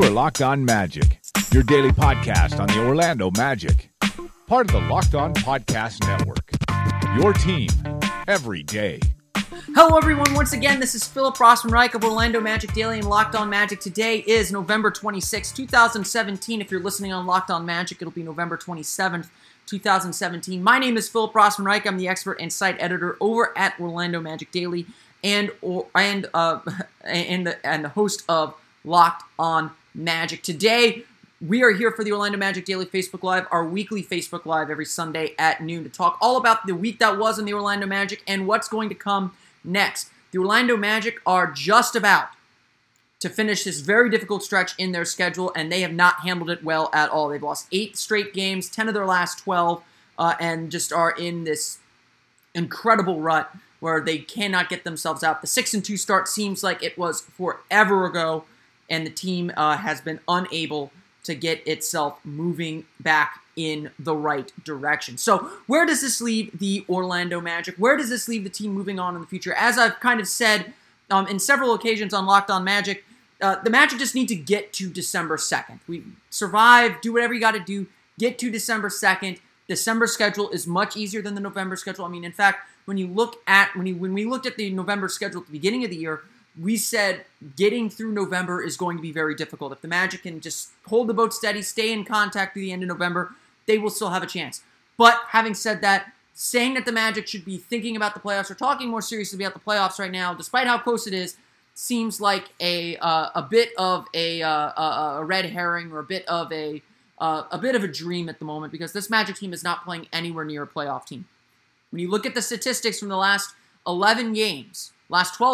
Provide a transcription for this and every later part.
You are Locked On Magic, your daily podcast on the Orlando Magic, part of the Locked On Podcast Network, your team every day. Hello, everyone. Once again, this is Philip Rossman-Reich of Orlando Magic Daily and Locked On Magic. Today is November 26, 2017. If you're listening on Locked On Magic, it'll be November 27th, 2017. My name is Philip Rossman-Reich. I'm the expert and site editor over at Orlando Magic Daily and the host of Locked On Magic. Today, we are here for the Orlando Magic Daily Facebook Live, our weekly Facebook Live every Sunday at noon to talk all about the week that was in the Orlando Magic and what's going to come next. The Orlando Magic are just about to finish this very difficult stretch in their schedule, and they have not handled it well at all. They've lost 8 straight games, 10 of their last 12, and just are in this incredible rut where they cannot get themselves out. The 6-2 start seems like it was forever ago, and the team has been unable to get itself moving back in the right direction. So where does this leave the Orlando Magic? Where does this leave the team moving on in the future? As I've kind of said in several occasions on Locked On Magic, the Magic just need to get to December 2nd. We survive, do whatever you got to do, get to December 2nd. December schedule is much easier than the November schedule. I mean, in fact, when we looked at the November schedule at the beginning of the year, we said getting through November is going to be very difficult. If the Magic can just hold the boat steady, stay in contact through the end of November, they will still have a chance. But having said that, saying that the Magic should be thinking about the playoffs or talking more seriously about the playoffs right now, despite how close it is, seems like a bit of a red herring or a bit of a dream at the moment, because this Magic team is not playing anywhere near a playoff team. When you look at the statistics from the last 12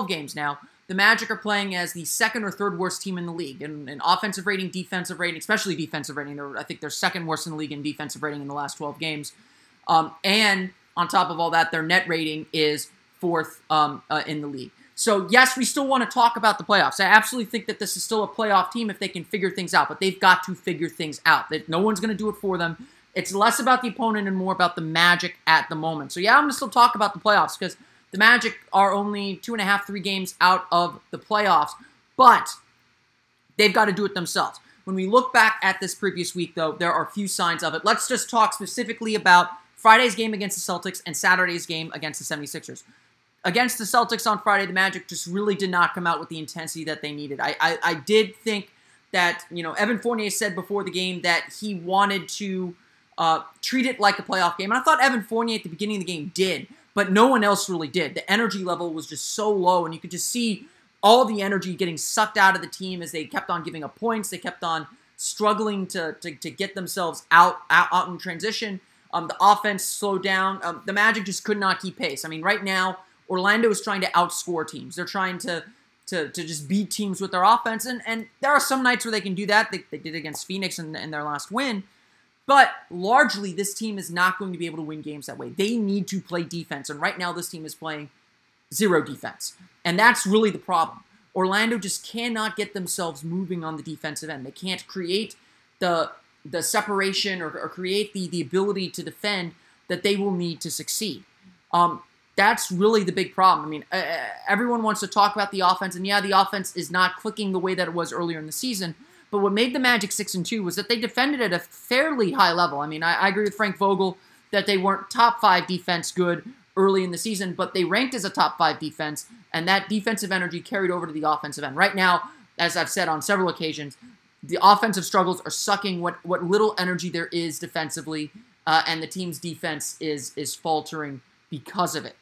games now, the Magic are playing as the second or third worst team in the league in offensive rating, defensive rating, especially defensive rating. I think they're second worst in the league in defensive rating in the last 12 games. And on top of all that, their net rating is fourth in the league. So yes, we still want to talk about the playoffs. I absolutely think that this is still a playoff team if they can figure things out, but they've got to figure things out. No one's going to do it for them. It's less about the opponent and more about the Magic at the moment. So yeah, I'm going to still talk about the playoffs because the Magic are only 2.5-3 games out of the playoffs, but they've got to do it themselves. When we look back at this previous week, though, there are few signs of it. Let's just talk specifically about Friday's game against the Celtics and Saturday's game against the 76ers. Against the Celtics on Friday, the Magic just really did not come out with the intensity that they needed. I did think that, Evan Fournier said before the game that he wanted to treat it like a playoff game, and I thought Evan Fournier at the beginning of the game did. But no one else really did. The energy level was just so low, and you could just see all the energy getting sucked out of the team as they kept on giving up points. They kept on struggling to get themselves out in transition. The offense slowed down. The Magic just could not keep pace. I mean, right now, Orlando is trying to outscore teams. They're trying to just beat teams with their offense, and there are some nights where they can do that. They did it against Phoenix in their last win. But largely, this team is not going to be able to win games that way. They need to play defense, and right now this team is playing zero defense. And that's really the problem. Orlando just cannot get themselves moving on the defensive end. They can't create the separation or create the ability to defend that they will need to succeed. That's really the big problem. I mean, everyone wants to talk about the offense, and yeah, the offense is not clicking the way that it was earlier in the season, but what made the Magic 6-2 was that they defended at a fairly high level. I mean, I agree with Frank Vogel that they weren't top 5 defense good early in the season, but they ranked as a top 5 defense, and that defensive energy carried over to the offensive end. Right now, as I've said on several occasions, the offensive struggles are sucking what little energy there is defensively, and the team's defense is faltering because of it.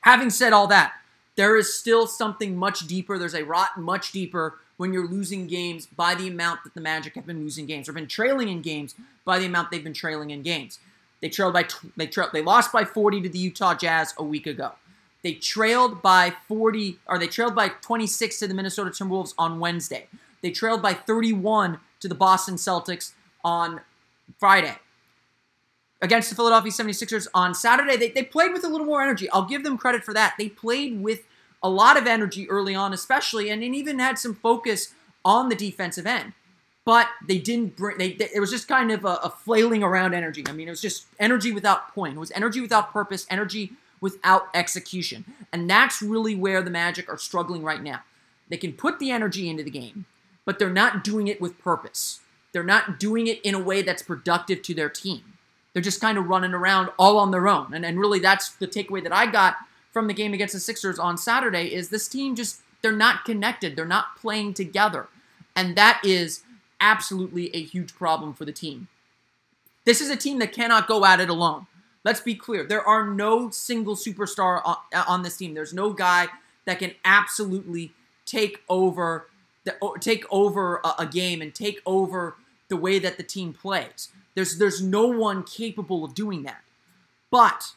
Having said all that, there is still something much deeper. There's a rot much deeper when you're losing games by the amount that the Magic have been losing games, or been trailing in games by the amount they've been trailing in games. They lost by 40 to the Utah Jazz a week ago. They trailed by 26 to the Minnesota Timberwolves on Wednesday. They trailed by 31 to the Boston Celtics on Friday. Against the Philadelphia 76ers on Saturday, they played with a little more energy. I'll give them credit for that. They played with a lot of energy early on, especially, and even had some focus on the defensive end. But they didn't bring. It was just kind of a flailing around energy. I mean, it was just energy without point. It was energy without purpose, energy without execution. And that's really where the Magic are struggling right now. They can put the energy into the game. but they're not doing it with purpose. They're not doing it in a way that's productive to their team. They're just kind of running around all on their own. And really that's the takeaway that I got from the game against the Sixers on Saturday is this team just, they're not connected. They're not playing together. And that is absolutely a huge problem for the team. This is a team that cannot go at it alone. Let's be clear. There are no single superstar on this team. There's no guy that can absolutely take over a game and take over the way that the team plays. There's no one capable of doing that. But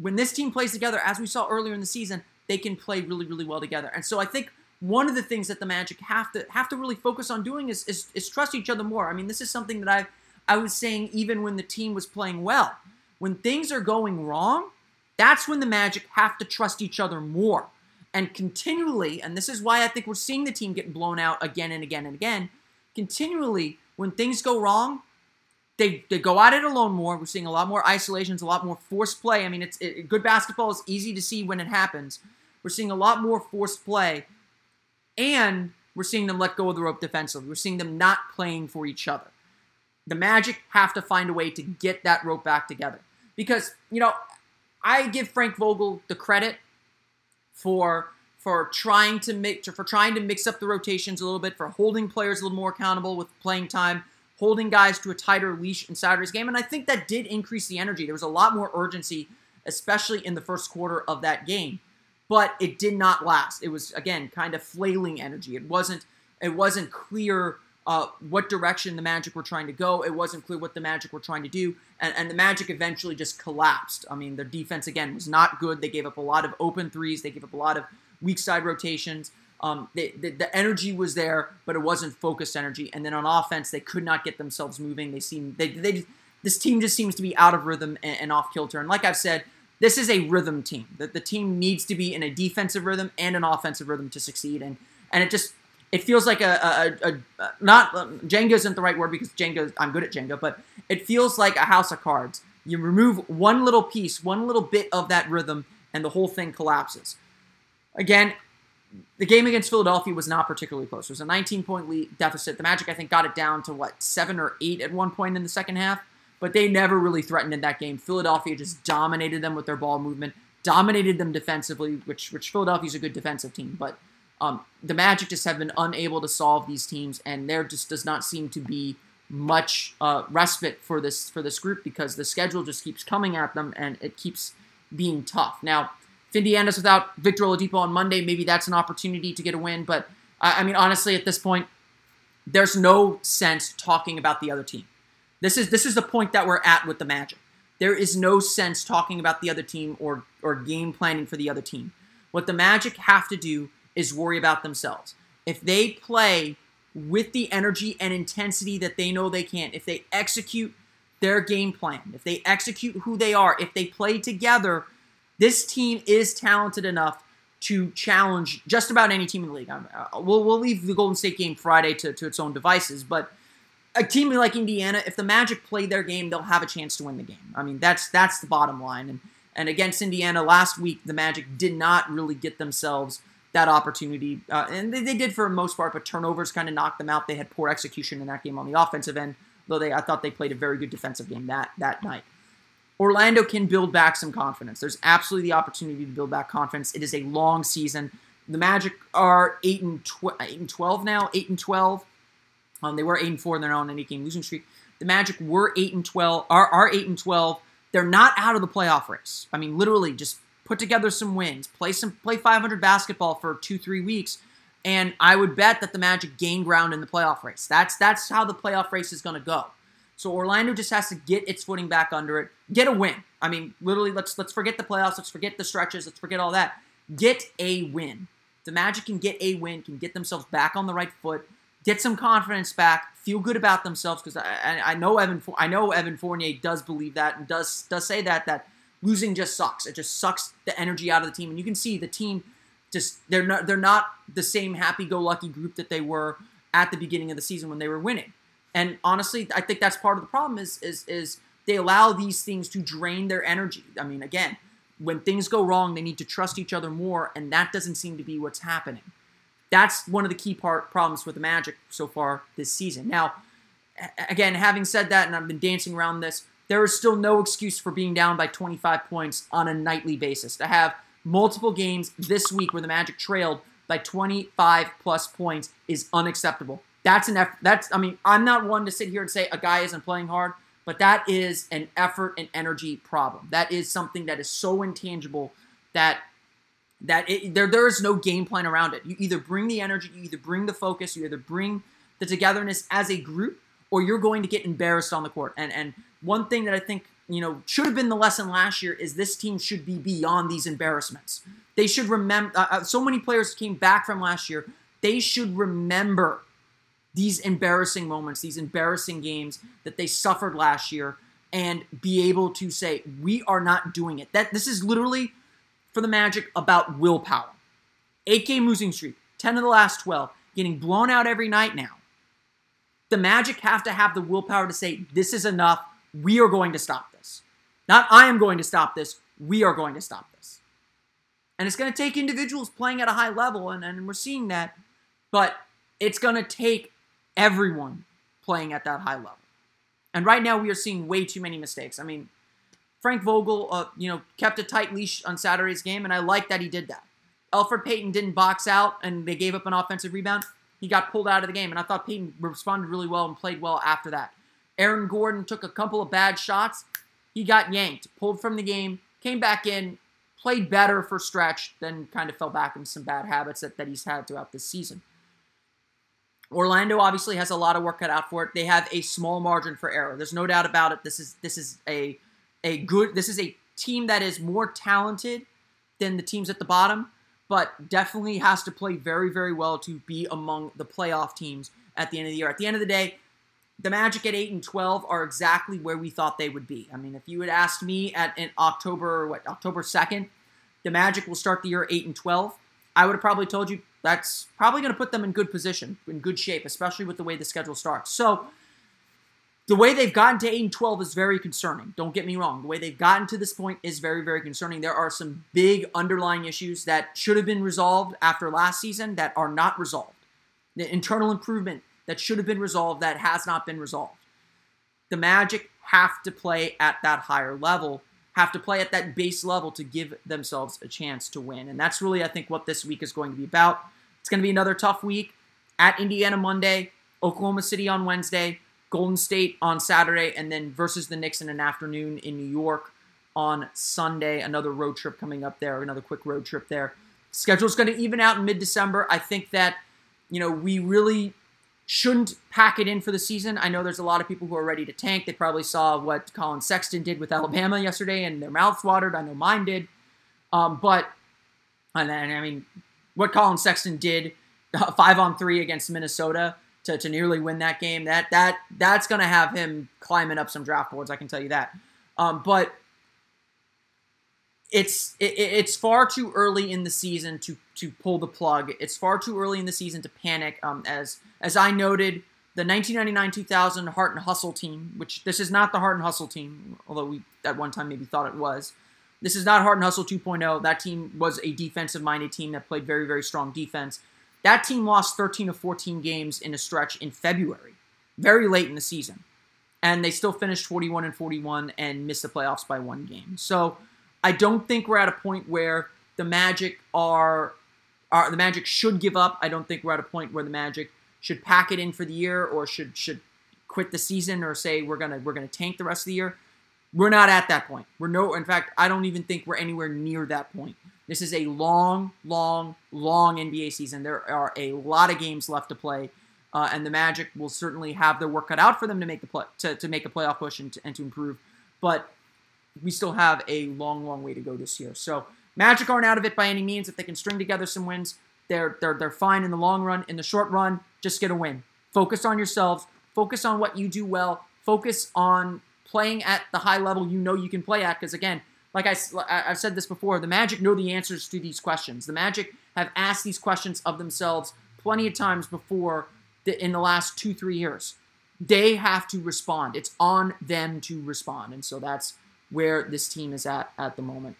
when this team plays together, as we saw earlier in the season, they can play really, really well together. And so I think one of the things that the Magic have to really focus on doing is trust each other more. I mean, this is something that I was saying even when the team was playing well. When things are going wrong, that's when the Magic have to trust each other more. And continually, and this is why I think we're seeing the team getting blown out again and again and again, continually, when things go wrong, they go at it alone more. We're seeing a lot more isolations, a lot more forced play. I mean, good basketball is easy to see when it happens. We're seeing a lot more forced play, and we're seeing them let go of the rope defensively. We're seeing them not playing for each other. The Magic have to find a way to get that rope back together. Because, you know, I give Frank Vogel the credit for trying to mix up the rotations a little bit, for holding players a little more accountable with playing time, holding guys to a tighter leash in Saturday's game. And I think that did increase the energy. There was a lot more urgency, especially in the first quarter of that game. But it did not last. It was, again, kind of flailing energy. It wasn't clear what direction the Magic were trying to go. It wasn't clear what the Magic were trying to do. And the Magic eventually just collapsed. I mean, their defense, again, was not good. They gave up a lot of open threes. They gave up a lot of weak side rotations. The energy was there, but it wasn't focused energy. And then on offense, they could not get themselves moving. This team just seems to be out of rhythm and off kilter. And like I've said, this is a rhythm team. The team needs to be in a defensive rhythm and an offensive rhythm to succeed. And it just... it feels like Jenga isn't the right word because I'm good at Jenga, but it feels like a house of cards. You remove one little piece, one little bit of that rhythm, and the whole thing collapses. Again, the game against Philadelphia was not particularly close. It was a 19-point lead deficit. The Magic, I think, got it down to, 7 or 8 at one point in the second half, but they never really threatened in that game. Philadelphia just dominated them with their ball movement, dominated them defensively, which Philadelphia's a good defensive team, but... the Magic just have been unable to solve these teams, and there just does not seem to be much respite for this group because the schedule just keeps coming at them, and it keeps being tough. Now, if Indiana's without Victor Oladipo on Monday, maybe that's an opportunity to get a win, but, I mean, honestly, at this point, there's no sense talking about the other team. This is the point that we're at with the Magic. There is no sense talking about the other team or game planning for the other team. What the Magic have to do is worry about themselves. If they play with the energy and intensity that they know they can, if they execute their game plan, if they execute who they are, if they play together, this team is talented enough to challenge just about any team in the league. We'll leave the Golden State game Friday to its own devices, but a team like Indiana, if the Magic play their game, they'll have a chance to win the game. I mean, that's the bottom line. And against Indiana last week, the Magic did not really get themselves that opportunity, and they did for the most part, but turnovers kind of knocked them out. They had poor execution in that game on the offensive end, though I thought they played a very good defensive game that night. Orlando can build back some confidence. There's absolutely the opportunity to build back confidence. It is a long season. The Magic are 8 and 12 now, 8 and 12. They were 8 and 4 in their own any game losing streak. The Magic were 8 and 12. Are 8 and 12. They're not out of the playoff race. I mean, literally just put together some wins, play 500 basketball for 2-3 weeks, and I would bet that the Magic gain ground in the playoff race. That's how the playoff race is going to go. So Orlando just has to get its footing back under it, get a win. I mean, literally, let's forget the playoffs, let's forget the stretches, let's forget all that. Get a win. The Magic can get a win, can get themselves back on the right foot, get some confidence back, feel good about themselves, because I know Evan Fournier does believe that and does say that. Losing just sucks. It just sucks the energy out of the team. And you can see the team just, they're not the same happy-go-lucky group that they were at the beginning of the season when they were winning. And honestly, I think that's part of the problem is they allow these things to drain their energy. I mean, again, when things go wrong, they need to trust each other more, and that doesn't seem to be what's happening. That's one of the key problems with the Magic so far this season. Now, again, having said that, and I've been dancing around this, there is still no excuse for being down by 25 points on a nightly basis. To have multiple games this week where the Magic trailed by 25-plus points is unacceptable. I'm not one to sit here and say a guy isn't playing hard, but that is an effort and energy problem. That is something that is so intangible that there is no game plan around it. You either bring the energy, you either bring the focus, you either bring the togetherness as a group, or you're going to get embarrassed on the court. And one thing that I think, should have been the lesson last year is this team should be beyond these embarrassments. They should remember, so many players came back from last year, they should remember these embarrassing moments, these embarrassing games that they suffered last year and be able to say, we are not doing it. That this is literally, for the Magic, about willpower. 8-game losing streak, 10 of the last 12, getting blown out every night now. The Magic have to have the willpower to say, this is enough, we are going to stop this. Not I am going to stop this, we are going to stop this. And it's going to take individuals playing at a high level, and we're seeing that, but it's going to take everyone playing at that high level. And right now we are seeing way too many mistakes. I mean, Frank Vogel kept a tight leash on Saturday's game, and I like that he did that. Elfrid Payton didn't box out, and they gave up an offensive rebound. He got pulled out of the game, and I thought Payton responded really well and played well after that. Aaron Gordon took a couple of bad shots. He got yanked, pulled from the game, came back in, played better for stretch, then kind of fell back into some bad habits that he's had throughout this season. Orlando obviously has a lot of work cut out for it. They have a small margin for error. There's no doubt about it. This is a team that is more talented than the teams at the bottom, but definitely has to play very, very well to be among the playoff teams at the end of the year. At the end of the day, the Magic at 8-12 are exactly where we thought they would be. I mean, if you had asked me in October 2nd, the Magic will start the year 8-12, I would have probably told you that's probably going to put them in good position, in good shape, especially with the way the schedule starts. So the way they've gotten to 8-12 is very concerning. Don't get me wrong. The way they've gotten to this point is very, very concerning. There are some big underlying issues that should have been resolved after last season that are not resolved. The internal improvement that should have been resolved that has not been resolved. The Magic have to play at that higher level, have to play at that base level to give themselves a chance to win. And that's really, I think, what this week is going to be about. It's going to be another tough week. At Indiana Monday, Oklahoma City on Wednesday, Golden State on Saturday, and then versus the Knicks in an afternoon in New York on Sunday. Another road trip coming up there, another quick road trip there. Schedule's going to even out in mid-December. I think that, we really shouldn't pack it in for the season. I know there's a lot of people who are ready to tank. They probably saw what Colin Sexton did with Alabama yesterday, and their mouths watered. I know mine did. What Colin Sexton did 5-on-3 against Minnesota to nearly win that game, that's going to have him climbing up some draft boards, I can tell you that. But it's far too early in the season to pull the plug. It's far too early in the season to panic. As I noted, the 1999-2000 Heart and Hustle team, which this is not the Heart and Hustle team, although we at one time maybe thought it was. This is not Heart and Hustle 2.0. That team was a defensive-minded team that played very, very strong defense. That team lost 13 of 14 games in a stretch in February, very late in the season. And they still finished 41-41 and missed the playoffs by one game. So I don't think we're at a point where the Magic the Magic should give up. I don't think we're at a point where the Magic should pack it in for the year or should quit the season or say we're gonna tank the rest of the year. We're not at that point. In fact, I don't even think we're anywhere near that point. This is a long, long, long NBA season. There are a lot of games left to play, and the Magic will certainly have their work cut out for them to make make a playoff push and to improve. But we still have a long, long way to go this year. So Magic aren't out of it by any means. If they can string together some wins, they're fine in the long run. In the short run, just get a win. Focus on yourselves. Focus on what you do well. Focus on playing at the high level you can play at, because again, like I've said this before, the Magic know the answers to these questions. The Magic have asked these questions of themselves plenty of times before in the last 2-3 years. They have to respond. It's on them to respond, and so that's where this team is at the moment.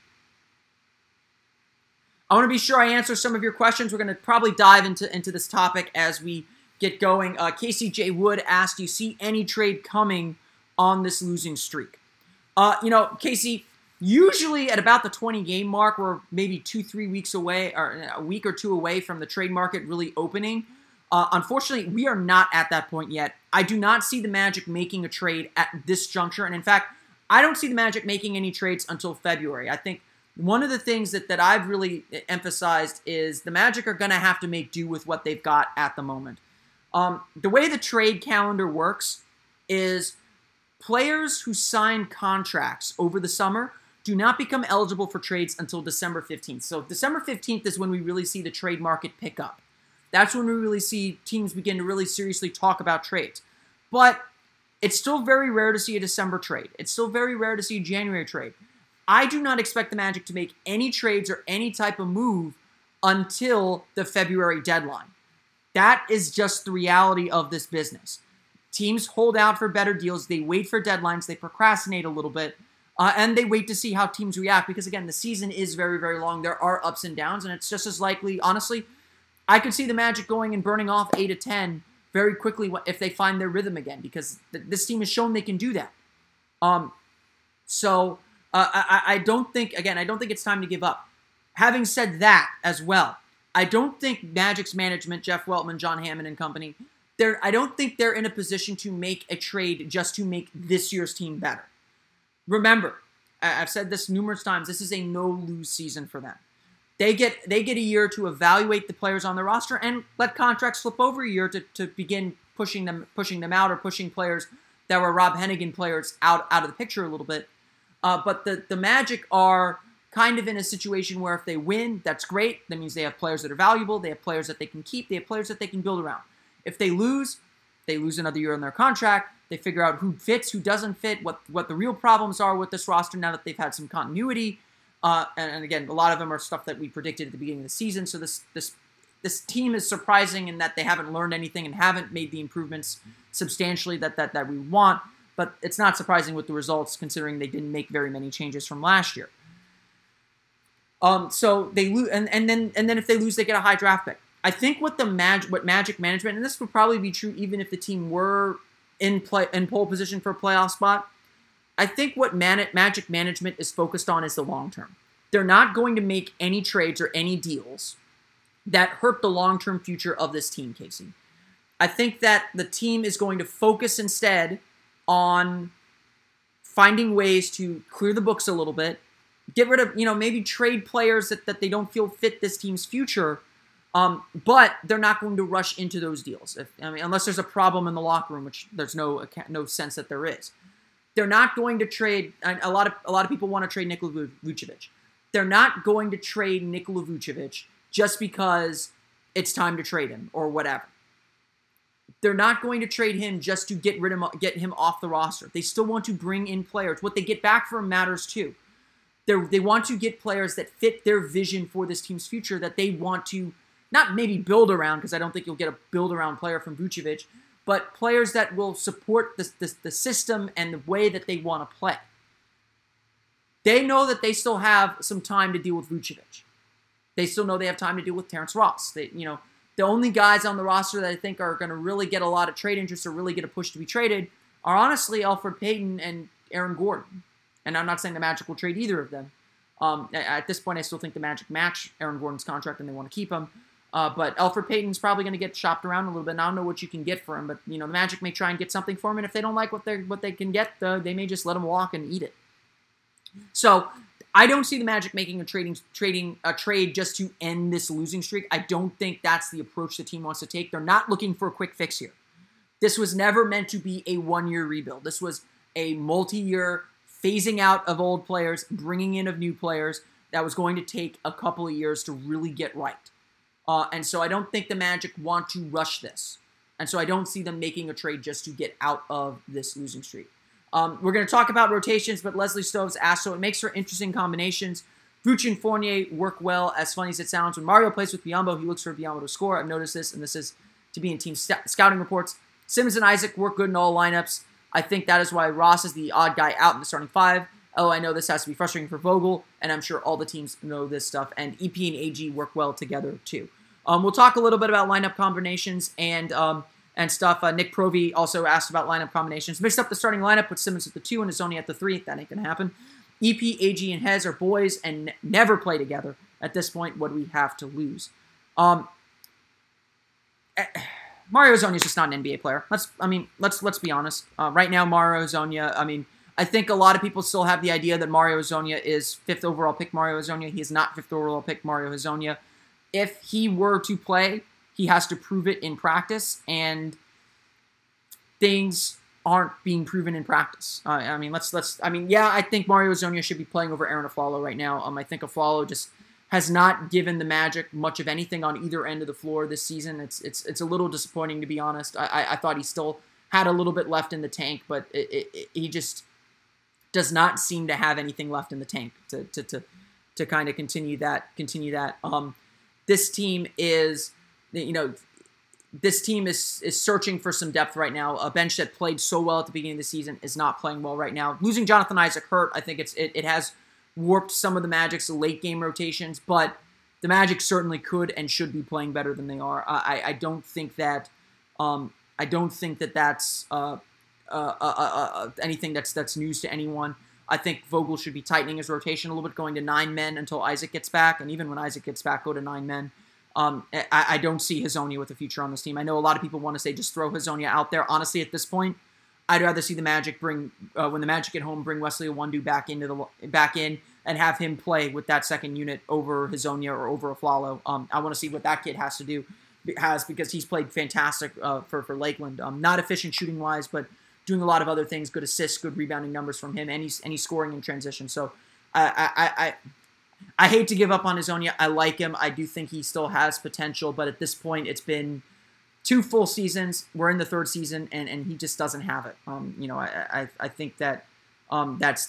I want to be sure I answer some of your questions. We're going to probably dive into this topic as we get going. Casey J. Wood asked, do you see any trade coming on this losing streak? Casey, usually at about the 20-game mark, we're maybe a week or two away from the trade market really opening. Unfortunately, we are not at that point yet. I do not see the Magic making a trade at this juncture. And in fact, I don't see the Magic making any trades until February. I think one of the things that I've really emphasized is the Magic are going to have to make do with what they've got at the moment. The way the trade calendar works is players who sign contracts over the summer do not become eligible for trades until December 15th. So December 15th is when we really see the trade market pick up. That's when we really see teams begin to really seriously talk about trades. But it's still very rare to see a December trade. It's still very rare to see a January trade. I do not expect the Magic to make any trades or any type of move until the February deadline. That is just the reality of this business. Teams hold out for better deals. They wait for deadlines. They procrastinate a little bit. And they wait to see how teams react because, again, the season is very, very long. There are ups and downs, and it's just as likely, honestly, I could see the Magic going and burning off 8 of 10 very quickly if they find their rhythm again, because this team has shown they can do that. I don't think it's time to give up. Having said that as well, I don't think Magic's management, Jeff Weltman, John Hammond and company, I don't think they're in a position to make a trade just to make this year's team better. Remember, I've said this numerous times, this is a no-lose season for them. They get a year to evaluate the players on their roster and let contracts slip over a year to begin pushing them out or pushing players that were Rob Hennigan players out of the picture a little bit. But the Magic are kind of in a situation where if they win, that's great. That means they have players that are valuable. They have players that they can keep. They have players that they can build around. If they lose another year on their contract. They figure out who fits, who doesn't fit, what the real problems are with this roster now that they've had some continuity. And again, a lot of them are stuff that we predicted at the beginning of the season. So this team is surprising in that they haven't learned anything and haven't made the improvements substantially that we want. But it's not surprising with the results considering they didn't make very many changes from last year. So they lose, and then if they lose, they get a high draft pick. I think what Magic management, and this would probably be true even if the team were in pole position for a playoff spot. I think what Magic management is focused on is the long term. They're not going to make any trades or any deals that hurt the long-term future of this team, Casey. I think that the team is going to focus instead on finding ways to clear the books a little bit, get rid of, maybe trade players that they don't feel fit this team's future, but they're not going to rush into those deals. Unless there's a problem in the locker room, which there's no sense that there is. They're not going to trade. A lot of people want to trade Nikola Vucevic. They're not going to trade Nikola Vucevic just because it's time to trade him or whatever. They're not going to trade him just to get him off the roster. They still want to bring in players. What they get back from matters too. They want to get players that fit their vision for this team's future that they want to not maybe build around, because I don't think you'll get a build around player from Vucevic, but players that will support the system and the way that they want to play. They know that they still have some time to deal with Vucevic. They still know they have time to deal with Terrence Ross. The only guys on the roster that I think are going to really get a lot of trade interest or really get a push to be traded are honestly Elfrid Payton and Aaron Gordon. And I'm not saying the Magic will trade either of them. At this point, I still think the Magic match Aaron Gordon's contract and they want to keep him. But Elfrid Payton's probably going to get shopped around a little bit. And I don't know what you can get for him, but the Magic may try and get something for him. And if they don't like what they can get, they may just let him walk and eat it. So I don't see the Magic making a trade just to end this losing streak. I don't think that's the approach the team wants to take. They're not looking for a quick fix here. This was never meant to be a one-year rebuild. This was a multi-year phasing out of old players, bringing in of new players that was going to take a couple of years to really get right. And so I don't think the Magic want to rush this. And so I don't see them making a trade just to get out of this losing streak. We're going to talk about rotations, but Leslie Stoves asked, so it makes for interesting combinations. Vuce and Fournier work well, as funny as it sounds. When Mario plays with Biyombo, he looks for Biyombo to score. I've noticed this, and this is to be in team scouting reports. Simmons and Isaac work good in all lineups. I think that is why Ross is the odd guy out in the starting five. oh, I know this has to be frustrating for Vogel, and I'm sure all the teams know this stuff, and EP and AG work well together too. We'll talk a little bit about lineup combinations and stuff. Nick Provy also asked about lineup combinations. Mixed up the starting lineup, put Simmons at the 2 and Hezonja at the 3. That ain't going to happen. EP, AG, and Hez are boys and never play together. At this point, what do we have to lose? Mario Hezonja is just not an NBA player. Let's be honest. Right now, Mario Hezonja, I think a lot of people still have the idea that Mario Hezonja is 5th overall pick Mario Hezonja. He is not 5th overall pick Mario Hezonja. If he were to play, he has to prove it in practice, and things aren't being proven in practice. I think Mario Hezonja should be playing over Arron Afflalo right now. I think Afflalo just has not given the Magic much of anything on either end of the floor this season. It's a little disappointing, to be honest. I thought he still had a little bit left in the tank, but he just does not seem to have anything left in the tank to kind of continue that. This team is searching for some depth right now. A bench that played so well at the beginning of the season is not playing well right now. Losing Jonathan Isaac hurt. I think it has warped some of the Magic's late game rotations, but the Magic certainly could and should be playing better than they are. I don't think that's anything that's news to anyone. I think Vogel should be tightening his rotation a little bit, going to 9 men until Isaac gets back, and even when Isaac gets back, go to 9 men. I don't see Hezonja with a future on this team. I know a lot of people want to say just throw Hezonja out there. Honestly, at this point, I'd rather see the Magic when the Magic get home, bring Wesley Iwundu back in and have him play with that second unit over Hezonja or over Aflalo. I want to see what that kid has to do because he's played fantastic for Lakeland. Not efficient shooting wise, but doing a lot of other things, good assists, good rebounding numbers from him, and he's scoring in transition. So I hate to give up on Hezonja. I like him. I do think he still has potential, but at this point, it's been 2 full seasons. We're in the 3rd season, and he just doesn't have it. I think that that's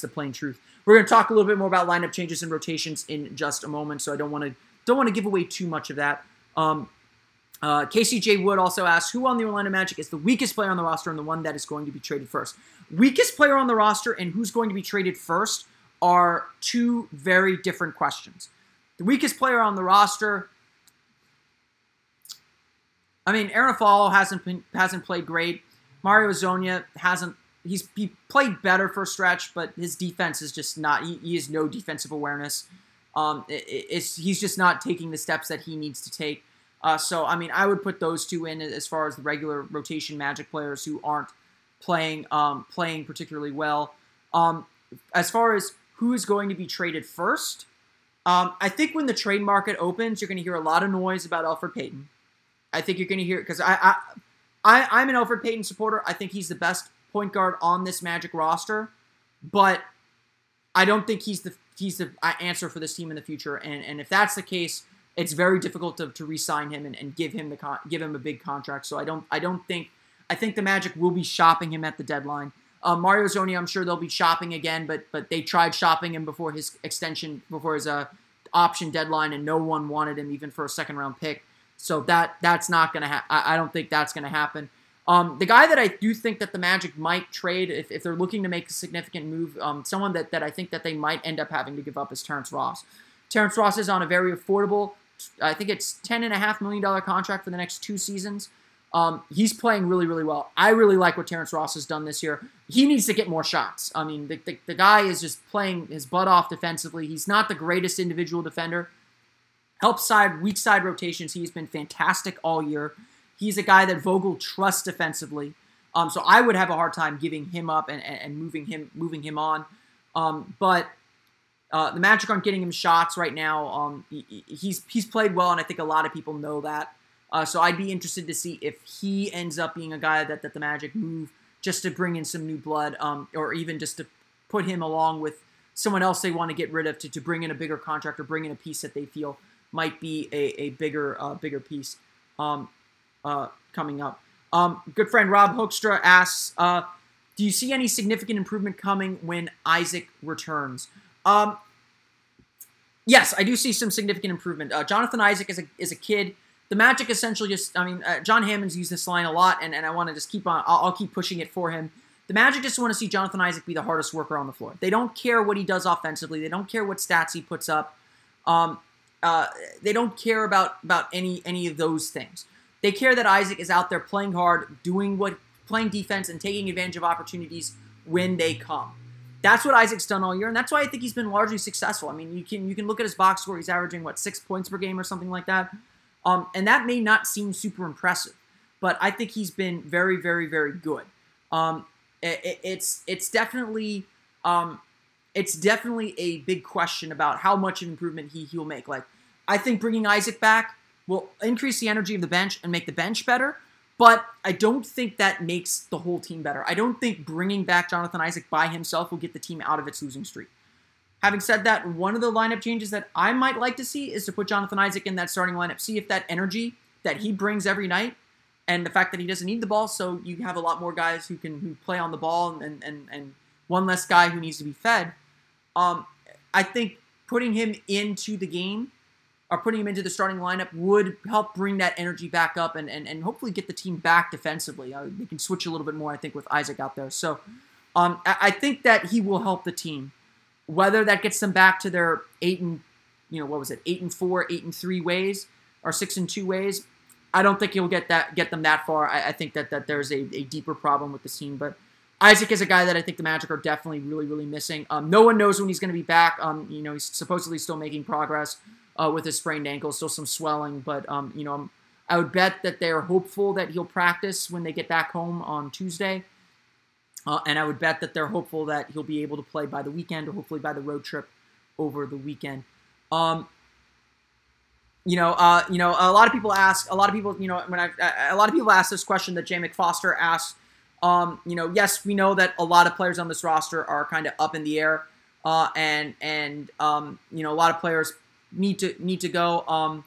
the plain truth. We're going to talk a little bit more about lineup changes and rotations in just a moment, so I don't want to give away too much of that. KCJ Wood also asks, who on the Orlando Magic is the weakest player on the roster and the one that is going to be traded first? Weakest player on the roster and who's going to be traded first are 2 very different questions. The weakest player on the roster, Arron Afflalo hasn't played great. Mario Hezonja hasn't. He played better for a stretch, but his defense is just not. He has no defensive awareness. He's just not taking the steps that he needs to take. I would put those 2 in as far as the regular rotation Magic players who aren't playing particularly well. As far as who is going to be traded first, I think when the trade market opens, you're going to hear a lot of noise about Elfrid Payton. I think you're going to hear it because I'm an Elfrid Payton supporter. I think he's the best point guard on this Magic roster, but I don't think he's the answer for this team in the future. And if that's the case, it's very difficult to re-sign him and give him a big contract. So I think the Magic will be shopping him at the deadline. Mario Hezonja, I'm sure they'll be shopping again, but they tried shopping him before his extension, before his option deadline, and no one wanted him even for a 2nd round pick. So that's not going to happen. I don't think that's going to happen. The guy that I do think that the Magic might trade, if they're looking to make a significant move, someone that I think that they might end up having to give up is Terrence Ross. Terrence Ross is on a very affordable, I think it's $10.5 million contract for the next 2 seasons. He's playing really, really well. I really like what Terrence Ross has done this year. He needs to get more shots. The guy is just playing his butt off defensively. He's not the greatest individual defender. Help side, weak side rotations, he's been fantastic all year. He's a guy that Vogel trusts defensively. So I would have a hard time giving him up and moving him on. The Magic aren't getting him shots right now. He's played well, and I think a lot of people know that. So I'd be interested to see if he ends up being a guy that the Magic move just to bring in some new blood, or even just to put him along with someone else they want to get rid of to bring in a bigger contract or bring in a piece that they feel might be a bigger piece coming up. Good friend Rob Hoekstra asks, do you see any significant improvement coming when Isaac returns? Yes, I do see some significant improvement. Jonathan Isaac is a kid. The Magic essentially John Hammond's used this line a lot, and I want to just I'll keep pushing it for him. The Magic just want to see Jonathan Isaac be the hardest worker on the floor. They don't care what he does offensively. They don't care what stats he puts up. They don't care about any of those things. They care that Isaac is out there playing hard, playing defense, and taking advantage of opportunities when they come. That's what Isaac's done all year, and that's why I think he's been largely successful. I mean, you can look at his box score. He's averaging, 6 points per game or something like that. And that may not seem super impressive, but I think he's been very, very, very good. It's definitely a big question about how much improvement he'll make. I think bringing Isaac back will increase the energy of the bench and make the bench better, but I don't think that makes the whole team better. I don't think bringing back Jonathan Isaac by himself will get the team out of its losing streak. Having said that, one of the lineup changes that I might like to see is to put Jonathan Isaac in that starting lineup, see if that energy that he brings every night and the fact that he doesn't need the ball, so you have a lot more guys who play on the ball and one less guy who needs to be fed. I think putting him into the game or putting him into the starting lineup would help bring that energy back up and hopefully get the team back defensively. They can switch a little bit more, I think, with Isaac out there. So I think that he will help the team. Whether that gets them back to their 8-4, 8-3 ways or 6-2 ways, I don't think he'll get them that far. I think that there's a deeper problem with this team. But Isaac is a guy that I think the Magic are definitely really, really missing. No one knows when he's going to be back. He's supposedly still making progress with his sprained ankle, still some swelling. But, I would bet that they're hopeful that he'll practice when they get back home on Tuesday. And I would bet that they're hopeful that he'll be able to play by the weekend or hopefully by the road trip over the weekend. A lot of people ask this question that Jay McFoster asked. Yes, we know that a lot of players on this roster are kind of up in the air, a lot of players need to go.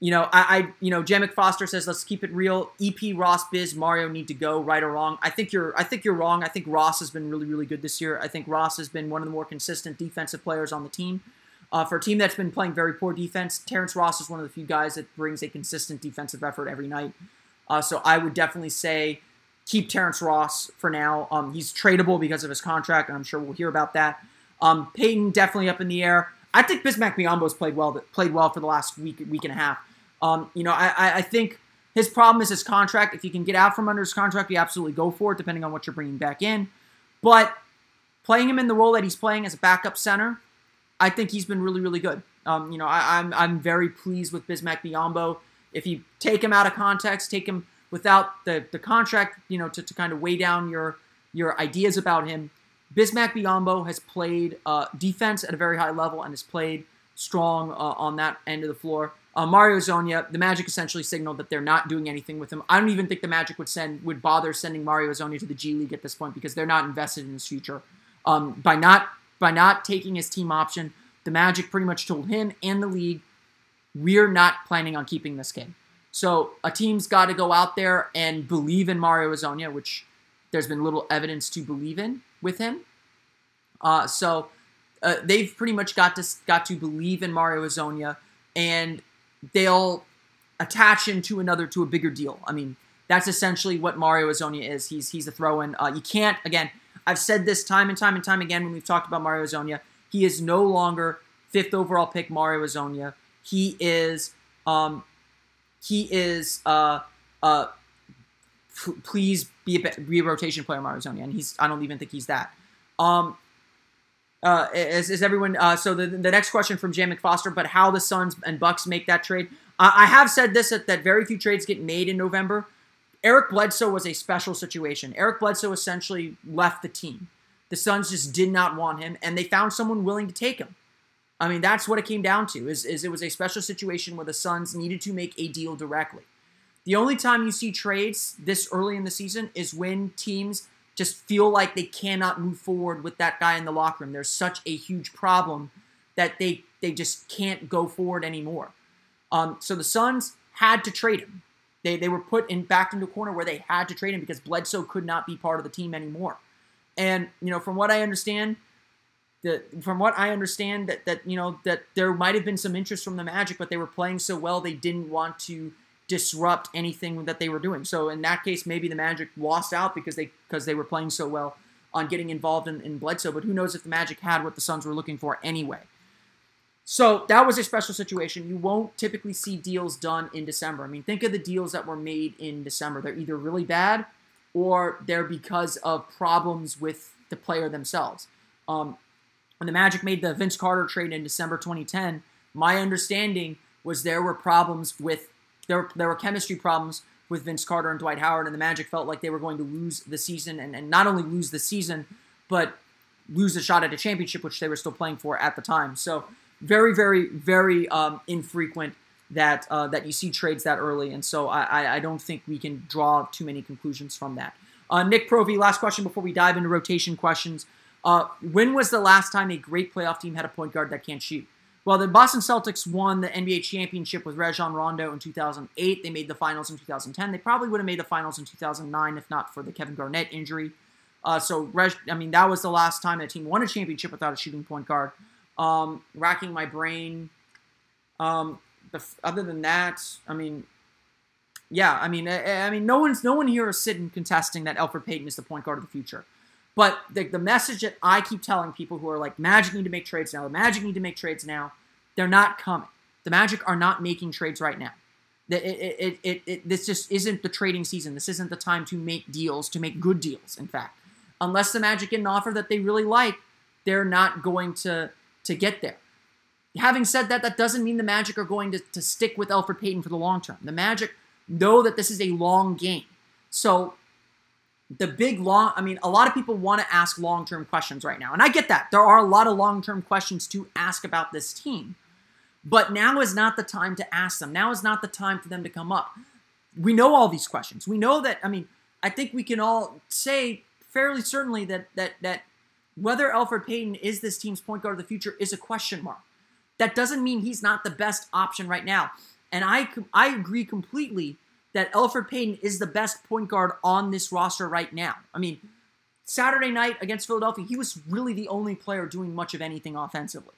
Jay McFoster says, let's keep it real. EP, Ross, Biz, Mario need to go, right or wrong. I think you're wrong. I think Ross has been really, really good this year. I think Ross has been one of the more consistent defensive players on the team. For a team that's been playing very poor defense, Terrence Ross is one of the few guys that brings a consistent defensive effort every night. So I would definitely say keep Terrence Ross for now. He's tradable because of his contract, and I'm sure we'll hear about that. Payton definitely up in the air. I think Bismack Biyombo's played well for the last week and a half. I think his problem is his contract. If you can get out from under his contract, you absolutely go for it, depending on what you're bringing back in. But playing him in the role that he's playing as a backup center, I think he's been really, really good. I'm very pleased with Bismack Biyombo. If you take him out of context, take him without the contract, to kind of weigh down your ideas about him, Bismack Biyombo has played defense at a very high level and has played strong on that end of the floor. Mario Hezonja, the Magic essentially signaled that they're not doing anything with him. I don't even think the Magic would bother sending Mario Hezonja to the G League at this point because they're not invested in his future. By not taking his team option, the Magic pretty much told him and the league, we're not planning on keeping this kid. So a team's got to go out there and believe in Mario Hezonja, which there's been little evidence to believe in with him. So they've pretty much got to believe in Mario Hezonja, and they'll attach him to a bigger deal. I mean, that's essentially what Mario Hezonja is. He's a throw-in. You can't, again, I've said this time and time and time again when we've talked about Mario Hezonja. He is no longer 5th overall pick Mario Hezonja. Please be a rotation player Mario Hezonja, and I don't even think he's that. So the next question from Jay McFoster, but how the Suns and Bucks make that trade? I have said this that very few trades get made in November. Eric Bledsoe was a special situation. Eric Bledsoe essentially left the team. The Suns just did not want him, and they found someone willing to take him. I mean, that's what it came down to, is it was a special situation where the Suns needed to make a deal directly. The only time you see trades this early in the season is when teams just feel like they cannot move forward with that guy in the locker room. There's such a huge problem that they just can't go forward anymore. So the Suns had to trade him. They were put back into a corner where they had to trade him because Bledsoe could not be part of the team anymore. And from what I understand, that there might have been some interest from the Magic, but they were playing so well they didn't want to disrupt anything that they were doing. So in that case, maybe the Magic lost out because they were playing so well on getting involved in Bledsoe, but who knows if the Magic had what the Suns were looking for anyway. So that was a special situation. You won't typically see deals done in December. I mean, think of the deals that were made in December. They're either really bad or they're because of problems with the player themselves. When the Magic made the Vince Carter trade in December 2010, my understanding was there were chemistry problems with Vince Carter and Dwight Howard, and the Magic felt like they were going to lose the season, and not only lose the season, but lose a shot at a championship, which they were still playing for at the time. So very, very, very infrequent that you see trades that early, and so I don't think we can draw too many conclusions from that. Nick Provey, last question before we dive into rotation questions. When was the last time a great playoff team had a point guard that can't shoot? Well, the Boston Celtics won the NBA championship with Rajon Rondo in 2008. They made the finals in 2010. They probably would have made the finals in 2009 if not for the Kevin Garnett injury. That was the last time that team won a championship without a shooting point guard. Racking my brain. Other than that, no one here is sitting contesting that Elfrid Payton is the point guard of the future. But the message that I keep telling people who are like, Magic need to make trades now, the Magic need to make trades now, they're not coming. The Magic are not making trades right now. This just isn't the trading season. This isn't the time to make deals, to make good deals, in fact. Unless the Magic get an offer that they really like, they're not going to get there. Having said that, that doesn't mean the Magic are going to stick with Elfrid Payton for the long term. The Magic know that this is a long game. So a lot of people want to ask long-term questions right now. And I get that. There are a lot of long-term questions to ask about this team. But now is not the time to ask them. Now is not the time for them to come up. We know all these questions. We know that, I think we can all say fairly certainly that whether Elfrid Payton is this team's point guard of the future is a question mark. That doesn't mean he's not the best option right now. And I agree completely that Elfrid Payton is the best point guard on this roster right now. Saturday night against Philadelphia, he was really the only player doing much of anything offensively.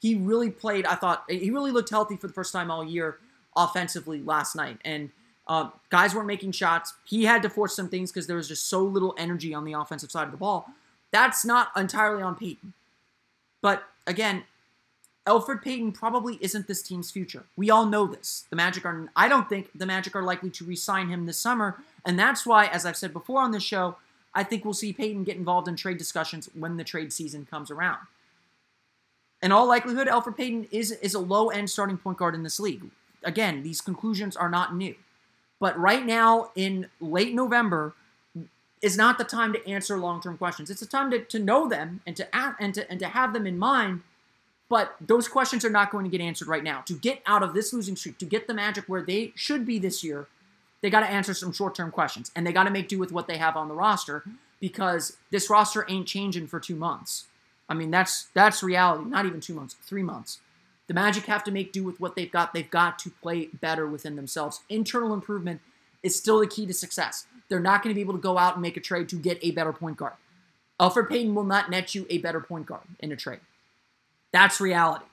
He really played, I thought, he really looked healthy for the first time all year offensively last night. And guys weren't making shots. He had to force some things because there was just so little energy on the offensive side of the ball. That's not entirely on Payton. But again, Elfrid Payton probably isn't this team's future. We all know this. I don't think the Magic are likely to re-sign him this summer, and that's why, as I've said before on this show, I think we'll see Payton get involved in trade discussions when the trade season comes around. In all likelihood, Elfrid Payton is a low-end starting point guard in this league. Again, these conclusions are not new. But right now, in late November, is not the time to answer long-term questions. It's the time to know them and to have them in mind. But those questions are not going to get answered right now. To get out of this losing streak, to get the Magic where they should be this year, they got to answer some short-term questions. And they got to make do with what they have on the roster because this roster ain't changing for 2 months. That's reality. Not even 2 months, 3 months. The Magic have to make do with what they've got. They've got to play better within themselves. Internal improvement is still the key to success. They're not going to be able to go out and make a trade to get a better point guard. Elfrid Payton will not net you a better point guard in a trade. That's reality.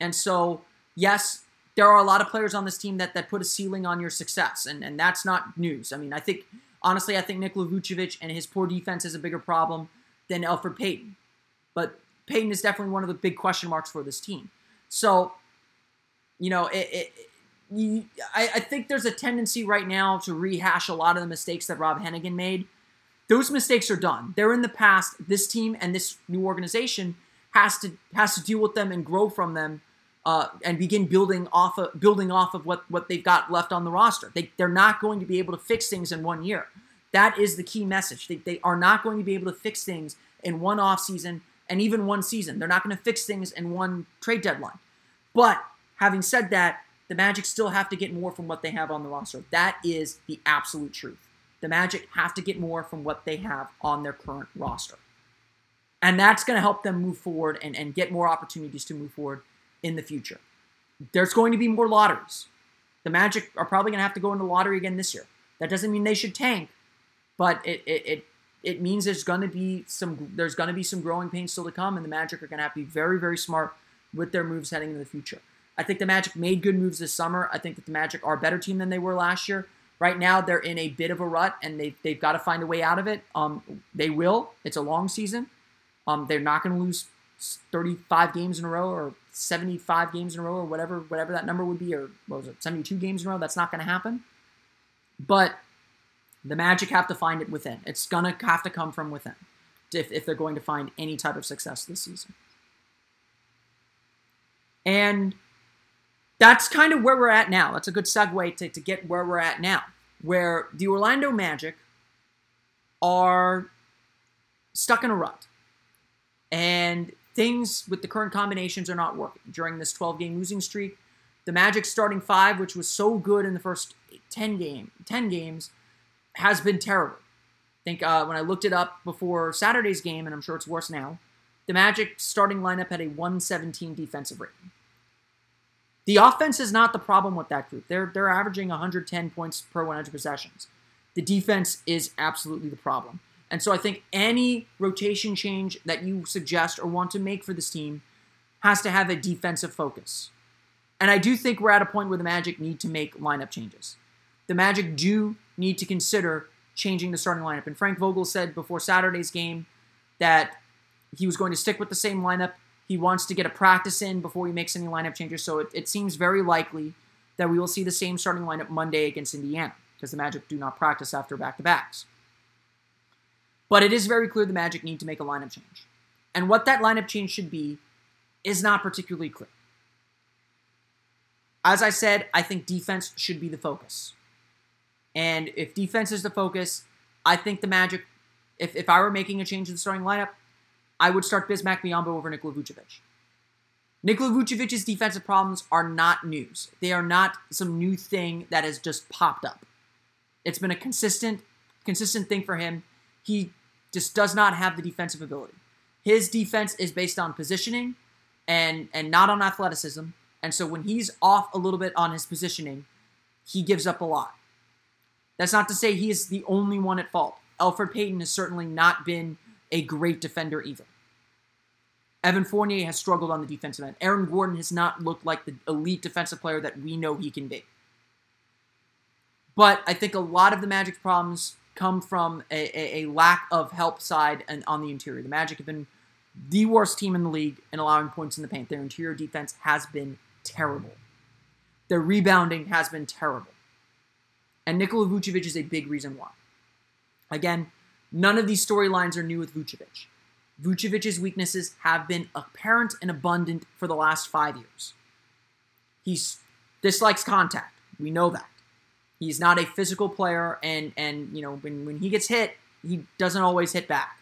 And so, yes, there are a lot of players on this team that put a ceiling on your success, and that's not news. I think Nikola Vucevic and his poor defense is a bigger problem than Elfrid Payton. But Payton is definitely one of the big question marks for this team. So, I think there's a tendency right now to rehash a lot of the mistakes that Rob Hennigan made. Those mistakes are done. They're in the past. This team and this new organization has to deal with them and grow from them, and begin building off of what they've got left on the roster. They're not going to be able to fix things in 1 year. That is the key message. They are not going to be able to fix things in one offseason and even one season. They're not going to fix things in one trade deadline. But having said that, the Magic still have to get more from what they have on the roster. That is the absolute truth. The Magic have to get more from what they have on their current roster. And that's going to help them move forward and get more opportunities to move forward in the future. There's going to be more lotteries. The Magic are probably going to have to go into the lottery again this year. That doesn't mean they should tank, but it means there's going to be some growing pains still to come, and the Magic are going to have to be very, very smart with their moves heading into the future. I think the Magic made good moves this summer. I think that the Magic are a better team than they were last year. Right now, they're in a bit of a rut, and they've got to find a way out of it. They will. It's a long season. They're not going to lose 35 games in a row or 75 games in a row or whatever that number would be, or what was it, 72 games in a row. That's not going to happen. But the Magic have to find it within. It's going to have to come from within if they're going to find any type of success this season. And that's kind of where we're at now. That's a good segue to get where we're at now, where the Orlando Magic are stuck in a rut. And things with the current combinations are not working. During this 12-game losing streak, the Magic's starting five, which was so good in the first 10 games, has been terrible. I think when I looked it up before Saturday's game, and I'm sure it's worse now, the Magic starting lineup had a 117 defensive rating. The offense is not the problem with that group. They're averaging 110 points per 100 possessions. The defense is absolutely the problem. And so I think any rotation change that you suggest or want to make for this team has to have a defensive focus. And I do think we're at a point where the Magic need to make lineup changes. The Magic do need to consider changing the starting lineup. And Frank Vogel said before Saturday's game that he was going to stick with the same lineup. He wants to get a practice in before he makes any lineup changes, so it seems very likely that we will see the same starting lineup Monday against Indiana, because the Magic do not practice after back-to-backs. But it is very clear the Magic need to make a lineup change. And what that lineup change should be is not particularly clear. As I said, I think defense should be the focus. And if defense is the focus, I think the Magic, if I were making a change in the starting lineup, I would start Bismack Biyombo over Nikola Vucevic. Nikola Vucevic's defensive problems are not news. They are not some new thing that has just popped up. It's been a consistent thing for him. He just does not have the defensive ability. His defense is based on positioning and not on athleticism. And so when he's off a little bit on his positioning, he gives up a lot. That's not to say he is the only one at fault. Elfrid Payton has certainly not been a great defender either. Evan Fournier has struggled on the defensive end. Aaron Gordon has not looked like the elite defensive player that we know he can be. But I think a lot of the Magic's problems come from a lack of help side and on the interior. The Magic have been the worst team in the league in allowing points in the paint. Their interior defense has been terrible. Their rebounding has been terrible. And Nikola Vucevic is a big reason why. Again, none of these storylines are new with Vucevic. Vucevic's weaknesses have been apparent and abundant for the last 5 years. He dislikes contact. We know that. He's not a physical player, and you know, when he gets hit, he doesn't always hit back.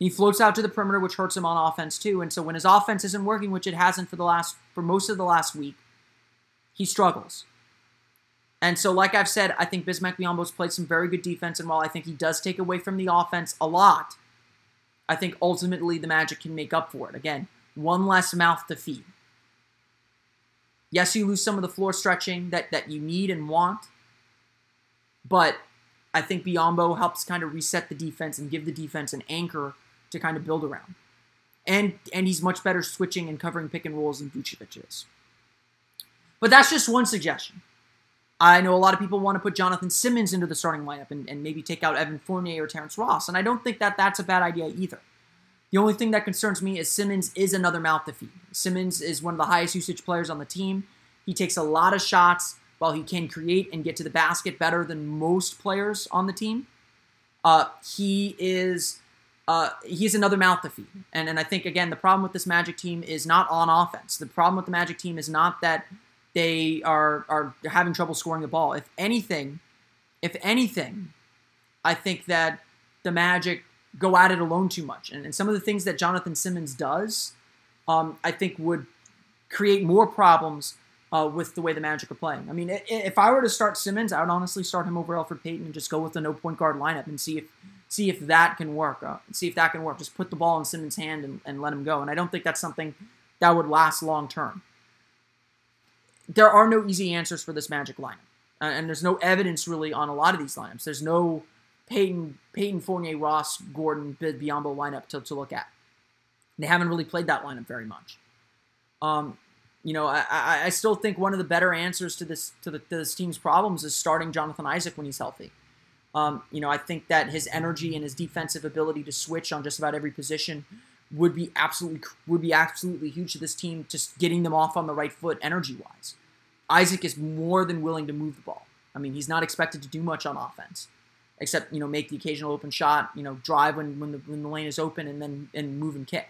He floats out to the perimeter, which hurts him on offense too, and so when his offense isn't working, which it hasn't for most of the last week, he struggles. And so, like I've said, I think Bismack Biyombo's played some very good defense, and while I think he does take away from the offense a lot, I think ultimately the Magic can make up for it. Again, one less mouth to feed. Yes, you lose some of the floor stretching that you need and want, but I think Biyombo helps kind of reset the defense and give the defense an anchor to kind of build around. And he's much better switching and covering pick and rolls than Vucevic is. But that's just one suggestion. I know a lot of people want to put Jonathan Simmons into the starting lineup and maybe take out Evan Fournier or Terrence Ross, and I don't think that's a bad idea either. The only thing that concerns me is Simmons is another mouth to feed. Simmons is one of the highest usage players on the team. He takes a lot of shots while he can create and get to the basket better than most players on the team. He's another mouth to feed. And I think, again, the problem with this Magic team is not on offense. The problem with the Magic team is not that they are having trouble scoring the ball. If anything, I think that the Magic go at it alone too much. And some of the things that Jonathan Simmons does, I think would create more problems with the way the Magic are playing. I mean, if I were to start Simmons, I would honestly start him over Elfrid Payton and just go with the no point guard lineup and see if that can work. Just put the ball in Simmons' hand and let him go. And I don't think that's something that would last long term. There are no easy answers for this Magic lineup. And there's no evidence really on a lot of these lineups. There's no Payton, Fournier, Ross, Gordon, Biyombo lineup to look at. They haven't really played that lineup very much. I still think one of the better answers to this team's problems is starting Jonathan Isaac when he's healthy. I think that his energy and his defensive ability to switch on just about every position would be absolutely huge to this team, just getting them off on the right foot energy-wise. Isaac is more than willing to move the ball. I mean, he's not expected to do much on offense, except, make the occasional open shot, drive when the lane is open and then move and kick.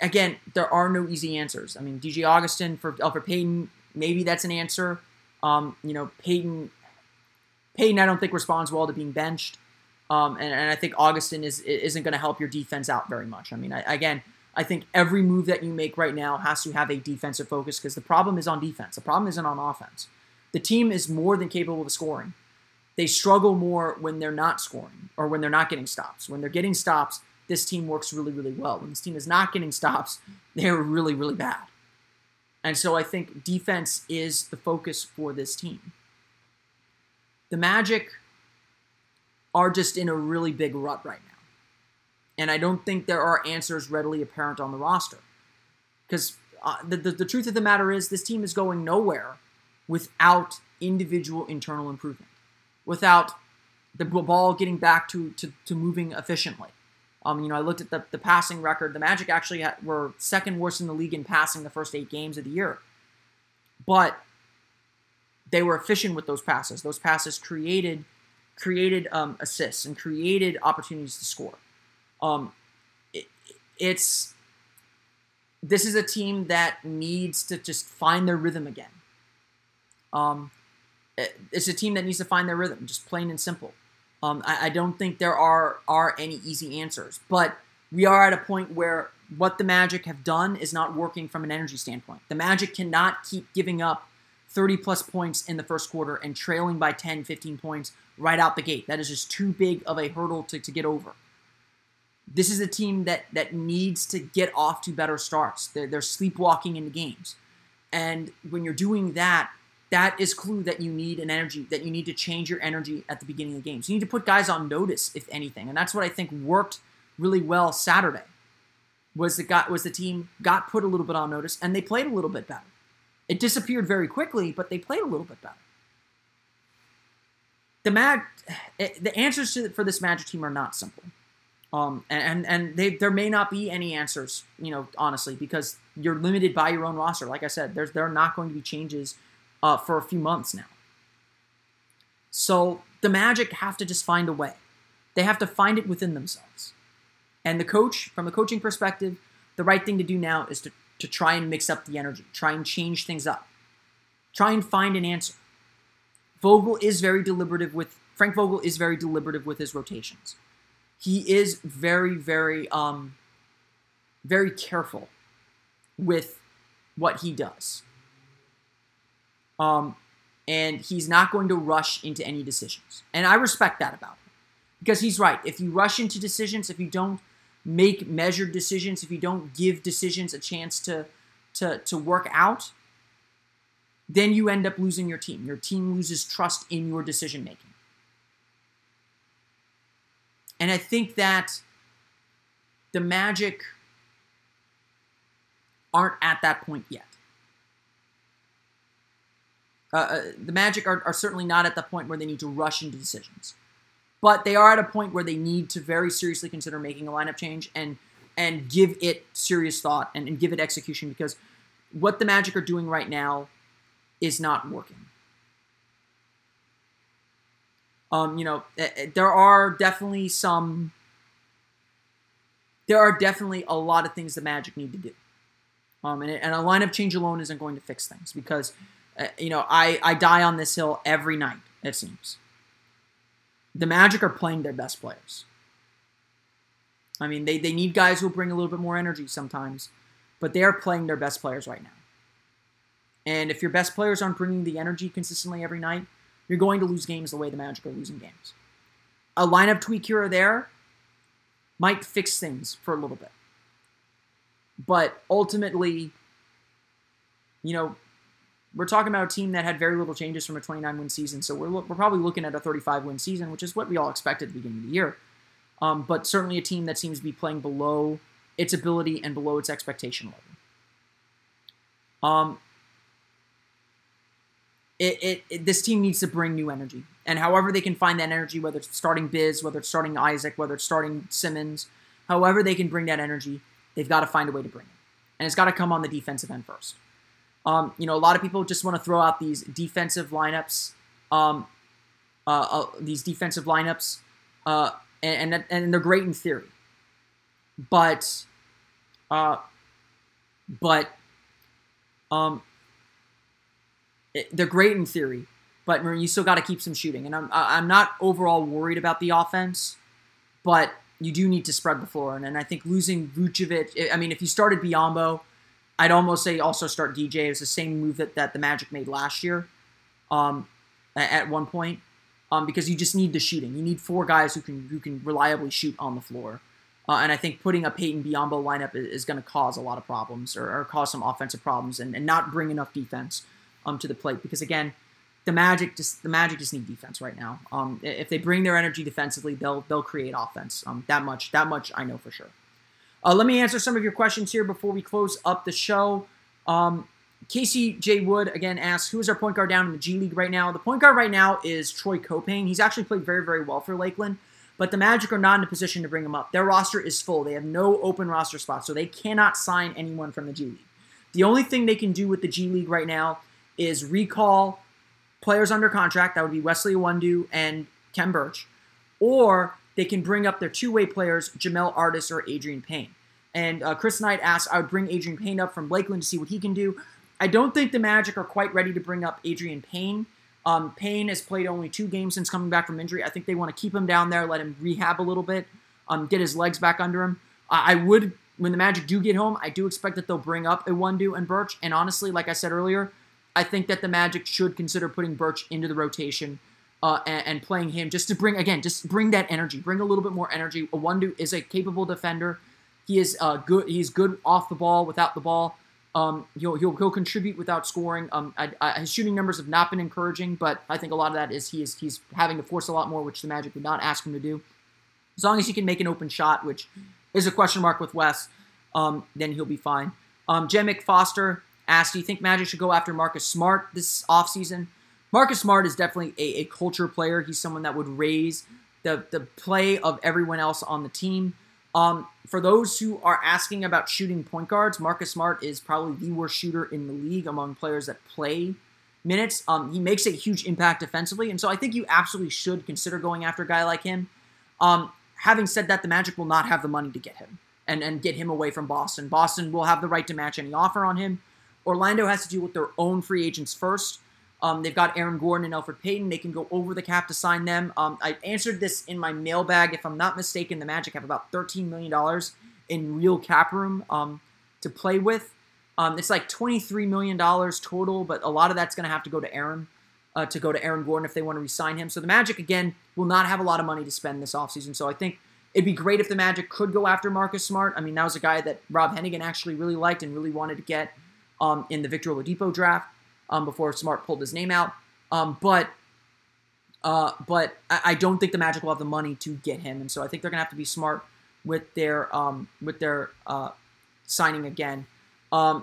Again, there are no easy answers. I mean, DJ Augustin for Elfrid Payton, maybe that's an answer. Payton, I don't think responds well to being benched. And I think Augustin isn't going to help your defense out very much. I mean, I think every move that you make right now has to have a defensive focus, because the problem is on defense. The problem isn't on offense. The team is more than capable of scoring. They struggle more when they're not scoring or when they're not getting stops. When they're getting stops, this team works really, really well. When this team is not getting stops, they're really, really bad. And so I think defense is the focus for this team. The Magic are just in a really big rut right now. And I don't think there are answers readily apparent on the roster. Because the truth of the matter is, this team is going nowhere without individual internal improvement, without the ball getting back to moving efficiently. I looked at the passing record. The Magic actually were second worst in the league in passing the first 8 games of the year. But they were efficient with those passes. Those passes created assists and created opportunities to score. This is a team that needs to just find their rhythm again. It's a team that needs to find their rhythm, just plain and simple. I don't think there are any easy answers, but we are at a point where what the Magic have done is not working from an energy standpoint. The Magic cannot keep giving up 30-plus points in the first quarter and trailing by 10, 15 points right out the gate. That is just too big of a hurdle to get over. This is a team that needs to get off to better starts. They're sleepwalking into games. And when you're doing that, that is clue that you need an energy, that you need to change your energy at the beginning of the games. You need to put guys on notice, if anything. And that's what I think worked really well Saturday, was the team got put a little bit on notice, and they played a little bit better. It disappeared very quickly, but they played a little bit better. The answers for this Magic team are not simple. There may not be any answers, honestly, because you're limited by your own roster. Like I said, there are not going to be changes for a few months now. So the Magic have to just find a way. They have to find it within themselves. And the coach, from a coaching perspective, the right thing to do now is to try and mix up the energy, try and change things up, try and find an answer. Frank Vogel is very deliberative with his rotations. He is very, very, very careful with what he does. And he's not going to rush into any decisions. And I respect that about him, because he's right. If you rush into decisions, if you don't make measured decisions, if you don't give decisions a chance to work out, then you end up losing your team. Your team loses trust in your decision-making. And I think that the Magic aren't at that point yet. The Magic are certainly not at the point where they need to rush into decisions. But they are at a point where they need to very seriously consider making a lineup change and give it serious thought and give it execution, because what the Magic are doing right now is not working. There are definitely a lot of things the Magic need to do. And a lineup change alone isn't going to fix things, because I die on this hill every night, it seems. The Magic are playing their best players. I mean, they need guys who bring a little bit more energy sometimes, but they are playing their best players right now. And if your best players aren't bringing the energy consistently every night, you're going to lose games the way the Magic are losing games. A lineup tweak here or there might fix things for a little bit. But ultimately, we're talking about a team that had very little changes from a 29-win season, so we're probably looking at a 35-win season, which is what we all expected at the beginning of the year. But certainly a team that seems to be playing below its ability and below its expectation level. This team needs to bring new energy. And however they can find that energy, whether it's starting Biz, whether it's starting Isaac, whether it's starting Simmons, however they can bring that energy, they've got to find a way to bring it. And it's got to come on the defensive end first. A lot of people just want to throw out these defensive lineups, and they're great in theory. They're great in theory, but you still got to keep some shooting. And I'm not overall worried about the offense, but you do need to spread the floor. And I think losing Vucevic, if you started Biyombo, I'd almost say also start DJ. It was the same move that the Magic made last year at one point, because you just need the shooting. You need four guys who can reliably shoot on the floor. And I think putting a Payton Biyombo lineup is going to cause a lot of problems or cause some offensive problems and not bring enough defense to the plate. Because, again, the Magic just need defense right now. If they bring their energy defensively, they'll create offense. That much I know for sure. Let me answer some of your questions here before we close up the show. Casey J. Wood, again, asks, who is our point guard down in the G League right now? The point guard right now is Troy Copain. He's actually played very, very well for Lakeland. But the Magic are not in a position to bring him up. Their roster is full. They have no open roster spots, so they cannot sign anyone from the G League. The only thing they can do with the G League right now is recall players under contract. That would be Wesley Iwundu and Kem Birch. Or they can bring up their two-way players, Jamel Artis or Adreian Payne. And Chris Knight asks, I would bring Adreian Payne up from Lakeland to see what he can do. I don't think the Magic are quite ready to bring up Adreian Payne. Payne has played only 2 games since coming back from injury. I think they want to keep him down there, let him rehab a little bit, get his legs back under him. I would, when the Magic do get home, I do expect that they'll bring up Iwundu and Birch. And honestly, like I said earlier, I think that the Magic should consider putting Birch into the rotation and playing him just to bring that energy, bring a little bit more energy. Iwundu is a capable defender. He is good. He's good off the ball, without the ball. He'll contribute without scoring. His shooting numbers have not been encouraging, but I think a lot of that is he's having to force a lot more, which the Magic would not ask him to do. As long as he can make an open shot, which is a question mark with Wes, then he'll be fine. Jemick Foster asked, do you think Magic should go after Marcus Smart this offseason? Marcus Smart is definitely a culture player. He's someone that would raise the play of everyone else on the team. For those who are asking about shooting point guards, Marcus Smart is probably the worst shooter in the league among players that play minutes. He makes a huge impact defensively, and so I think you absolutely should consider going after a guy like him. Having said that, the Magic will not have the money to get him and get him away from Boston. Boston will have the right to match any offer on him. Orlando has to deal with their own free agents first. They've got Aaron Gordon and Elfrid Payton. They can go over the cap to sign them. I answered this in my mailbag. If I'm not mistaken, the Magic have about $13 million in real cap room to play with. It's like $23 million total, but a lot of that's going to go to Aaron Gordon if they want to re-sign him. So the Magic, again, will not have a lot of money to spend this offseason. So I think it'd be great if the Magic could go after Marcus Smart. That was a guy that Rob Hennigan actually really liked and really wanted to get in the Victor Oladipo draft. Before Smart pulled his name out. But I don't think the Magic will have the money to get him, and so I think they're going to have to be smart with their signing again. Leslie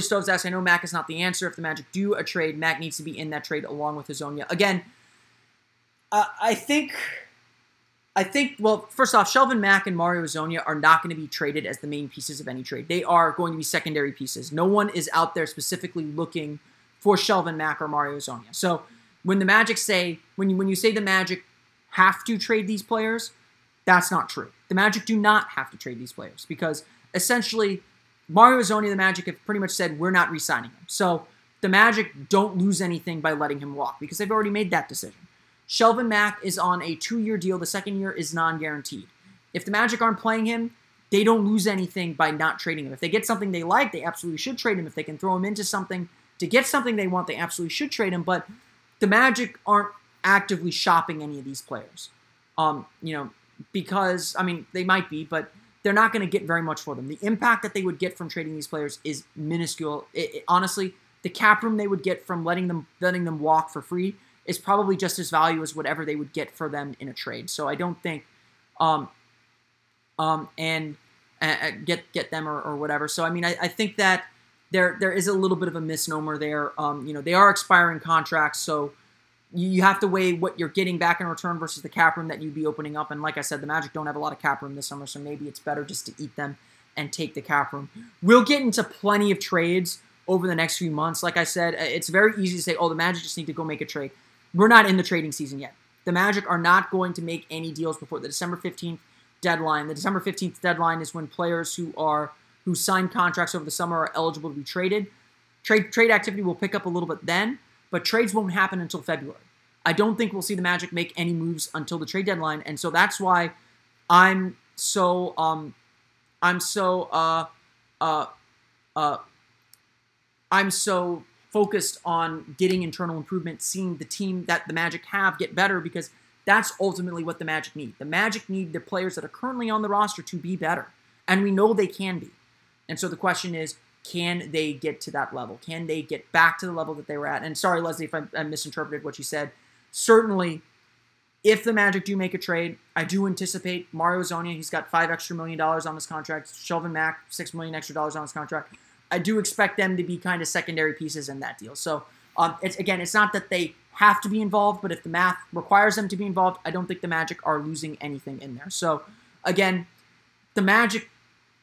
Stoves asks, I know Mack is not the answer. If the Magic do a trade, Mack needs to be in that trade along with Hezonja. Again, first off, Shelvin Mack and Mario Hezonja are not going to be traded as the main pieces of any trade. They are going to be secondary pieces. No one is out there specifically looking for Shelvin Mack or Mario Hezonja. So when the Magic say, when you say the Magic have to trade these players, that's not true. The Magic do not have to trade these players because essentially Mario Hezonja, the Magic have pretty much said, we're not re-signing him. So the Magic don't lose anything by letting him walk because they've already made that decision. Shelvin Mack is on a 2-year deal. The second year is non-guaranteed. If the Magic aren't playing him, they don't lose anything by not trading him. If they get something they like, they absolutely should trade him. If they can throw him into something to get something they want, they absolutely should trade him. But the Magic aren't actively shopping any of these players. Because, they might be, but they're not going to get very much for them. The impact that they would get from trading these players is minuscule. Honestly, the cap room they would get from letting them walk for free is probably just as value as whatever they would get for them in a trade. So I don't think and get them or whatever. So, I mean, I think that there is a little bit of a misnomer there. You know, they are expiring contracts, so you have to weigh what you're getting back in return versus the cap room that you'd be opening up. And like I said, the Magic don't have a lot of cap room this summer, so maybe it's better just to eat them and take the cap room. We'll get into plenty of trades over the next few months. Like I said, it's very easy to say, oh, the Magic just need to go make a trade. We're not in the trading season yet. The Magic are not going to make any deals before the December 15th deadline. The December 15th deadline is when players who signed contracts over the summer are eligible to be traded. Trade activity will pick up a little bit then, but trades won't happen until February. I don't think we'll see the Magic make any moves until the trade deadline, and so that's why I'm so focused on getting internal improvement, seeing the team that the Magic have get better, because that's ultimately what the Magic need. The Magic need the players that are currently on the roster to be better, and we know they can be. And so the question is, can they get to that level? Can they get back to the level that they were at? And sorry, Leslie, if I misinterpreted what you said. Certainly, if the Magic do make a trade, I do anticipate Mario Hezonja, he's got $5 extra million on his contract. Shelvin Mack, $6 million extra on his contract. I do expect them to be kind of secondary pieces in that deal. So, it's not that they have to be involved, but if the math requires them to be involved, I don't think the Magic are losing anything in there. So, again, the Magic,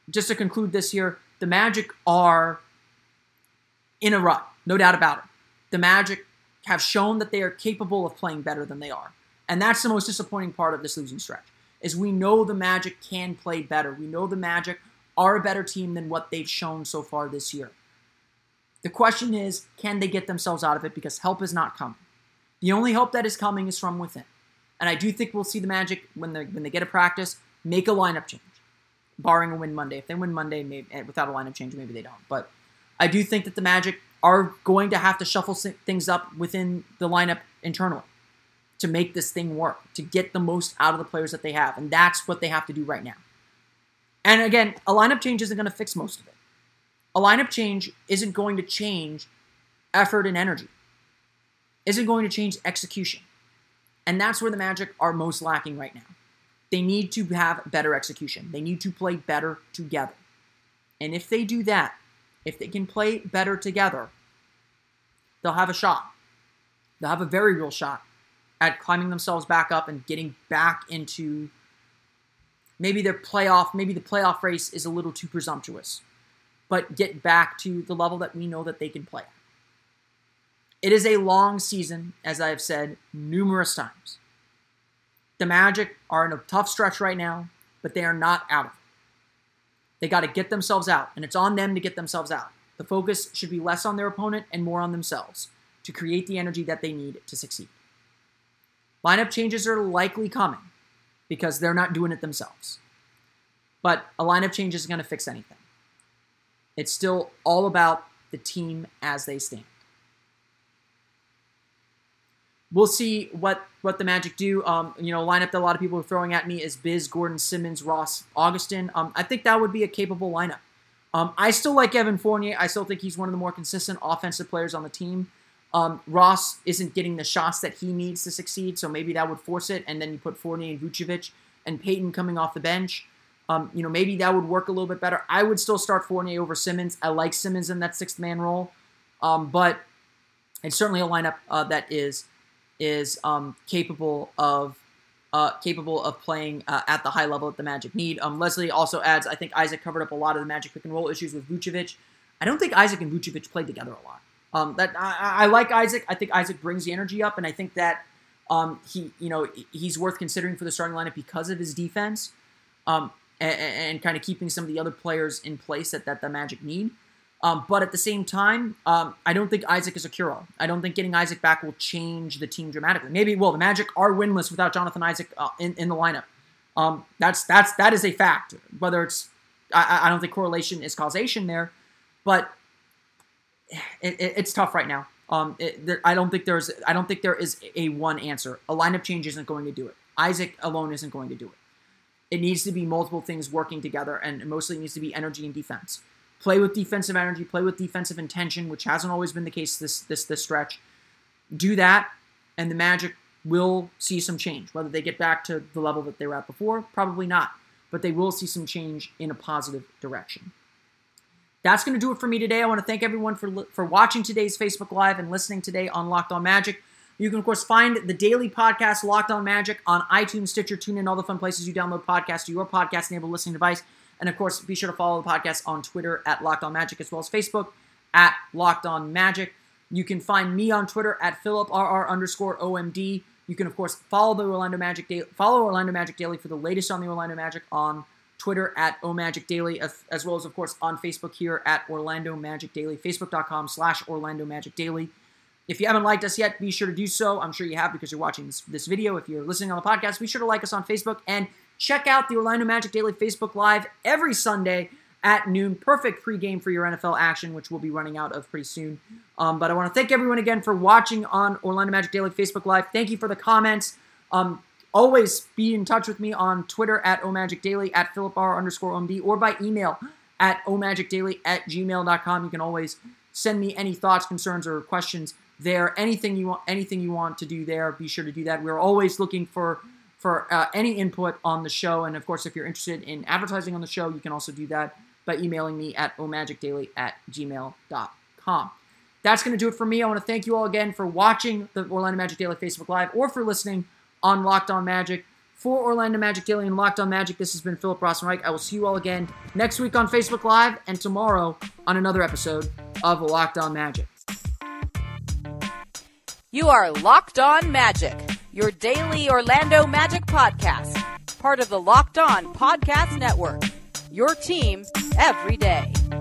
just to conclude this here, the Magic are in a rut, no doubt about it. The Magic have shown that they are capable of playing better than they are. And that's the most disappointing part of this losing stretch, is we know the Magic can play better. We know the Magic are a better team than what they've shown so far this year. The question is, can they get themselves out of it? Because help is not coming. The only help that is coming is from within. And I do think we'll see the Magic, when they get a practice, make a lineup change, barring a win Monday. If they win Monday, maybe without a lineup change, maybe they don't. But I do think that the Magic are going to have to shuffle things up within the lineup internally to make this thing work, to get the most out of the players that they have. And that's what they have to do right now. And again, a lineup change isn't going to fix most of it. A lineup change isn't going to change effort and energy. Isn't going to change execution. And that's where the Magic are most lacking right now. They need to have better execution. They need to play better together. And if they do that, if they can play better together, they'll have a shot. They'll have a very real shot at climbing themselves back up and getting back into... Maybe the playoff race is a little too presumptuous, but get back to the level that we know that they can play. It is a long season, as I have said numerous times. The Magic are in a tough stretch right now, but they are not out of it. They got to get themselves out, and it's on them to get themselves out. The focus should be less on their opponent and more on themselves to create the energy that they need to succeed. Lineup changes are likely coming, because they're not doing it themselves. But a lineup change isn't going to fix anything. It's still all about the team as they stand. We'll see what the Magic do. Lineup that a lot of people are throwing at me is Biz, Gordon, Simmons, Ross, Augustin. I think that would be a capable lineup. I still like Evan Fournier. I still think he's one of the more consistent offensive players on the team. Ross isn't getting the shots that he needs to succeed, so maybe that would force it, and then you put Fournier and Vucevic and Payton coming off the bench. Maybe that would work a little bit better. I would still start Fournier over Simmons. I like Simmons in that sixth-man role, but it's certainly a lineup that is capable of playing at the high level that the Magic need. Leslie also adds, I think Isaac covered up a lot of the Magic pick-and-roll issues with Vucevic. I don't think Isaac and Vucevic played together a lot. I like Isaac. I think Isaac brings the energy up, and I think that he's worth considering for the starting lineup because of his defense and kind of keeping some of the other players in place that the Magic need. But at the same time, I don't think Isaac is a cure-all. I don't think getting Isaac back will change the team dramatically. Maybe it will. The Magic are winless without Jonathan Isaac in the lineup. That is a fact. Whether it's, I don't think correlation is causation there, but. It's tough right now. I don't think there is a one answer. A lineup change isn't going to do it. Isaac alone isn't going to do it. It needs to be multiple things working together, and mostly it needs to be energy and defense. Play with defensive energy. Play with defensive intention, which hasn't always been the case this stretch. Do that, and the Magic will see some change. Whether they get back to the level that they were at before, probably not. but they will see some change in a positive direction. That's going to do it for me today. I want to thank everyone for watching today's Facebook Live and listening today on Locked On Magic. You can, of course, find the daily podcast Locked On Magic on iTunes, Stitcher, TuneIn, all the fun places you download podcasts to your podcast-enabled listening device. And, of course, be sure to follow the podcast on Twitter at Locked On Magic, as well as Facebook at Locked On Magic. You can find me on Twitter at PhilipRR_OMD. You can, of course, follow Orlando Magic Daily for the latest on the Orlando Magic on Twitter at OMagic Daily, as well as, of course, on Facebook here at Orlando Magic Daily, facebook.com/Orlando Magic Daily. If you haven't liked us yet, be sure to do so. I'm sure you have because you're watching this video. If you're listening on the podcast, be sure to like us on Facebook and check out the Orlando Magic Daily Facebook Live every Sunday at noon. Perfect pregame for your NFL action, which we'll be running out of pretty soon. But I want to thank everyone again for watching on Orlando Magic Daily Facebook Live. Thank you for the comments. Always be in touch with me on Twitter at OMagicDaily, at PhilipR_OMD, or by email at omagicdaily@gmail.com. You can always send me any thoughts, concerns, or questions there. Anything you want to do there, be sure to do that. We're always looking for any input on the show. And, of course, if you're interested in advertising on the show, you can also do that by emailing me at omagicdaily@gmail.com. That's going to do it for me. I want to thank you all again for watching the Orlando Magic Daily Facebook Live or for listening on Locked On Magic. For Orlando Magic Daily and Locked On Magic, this has been Philip Rossman-Reich. I will see you all again next week on Facebook Live and tomorrow on another episode of Locked On Magic. You are Locked On Magic, your daily Orlando Magic podcast, part of the Locked On Podcast Network. Your team every day.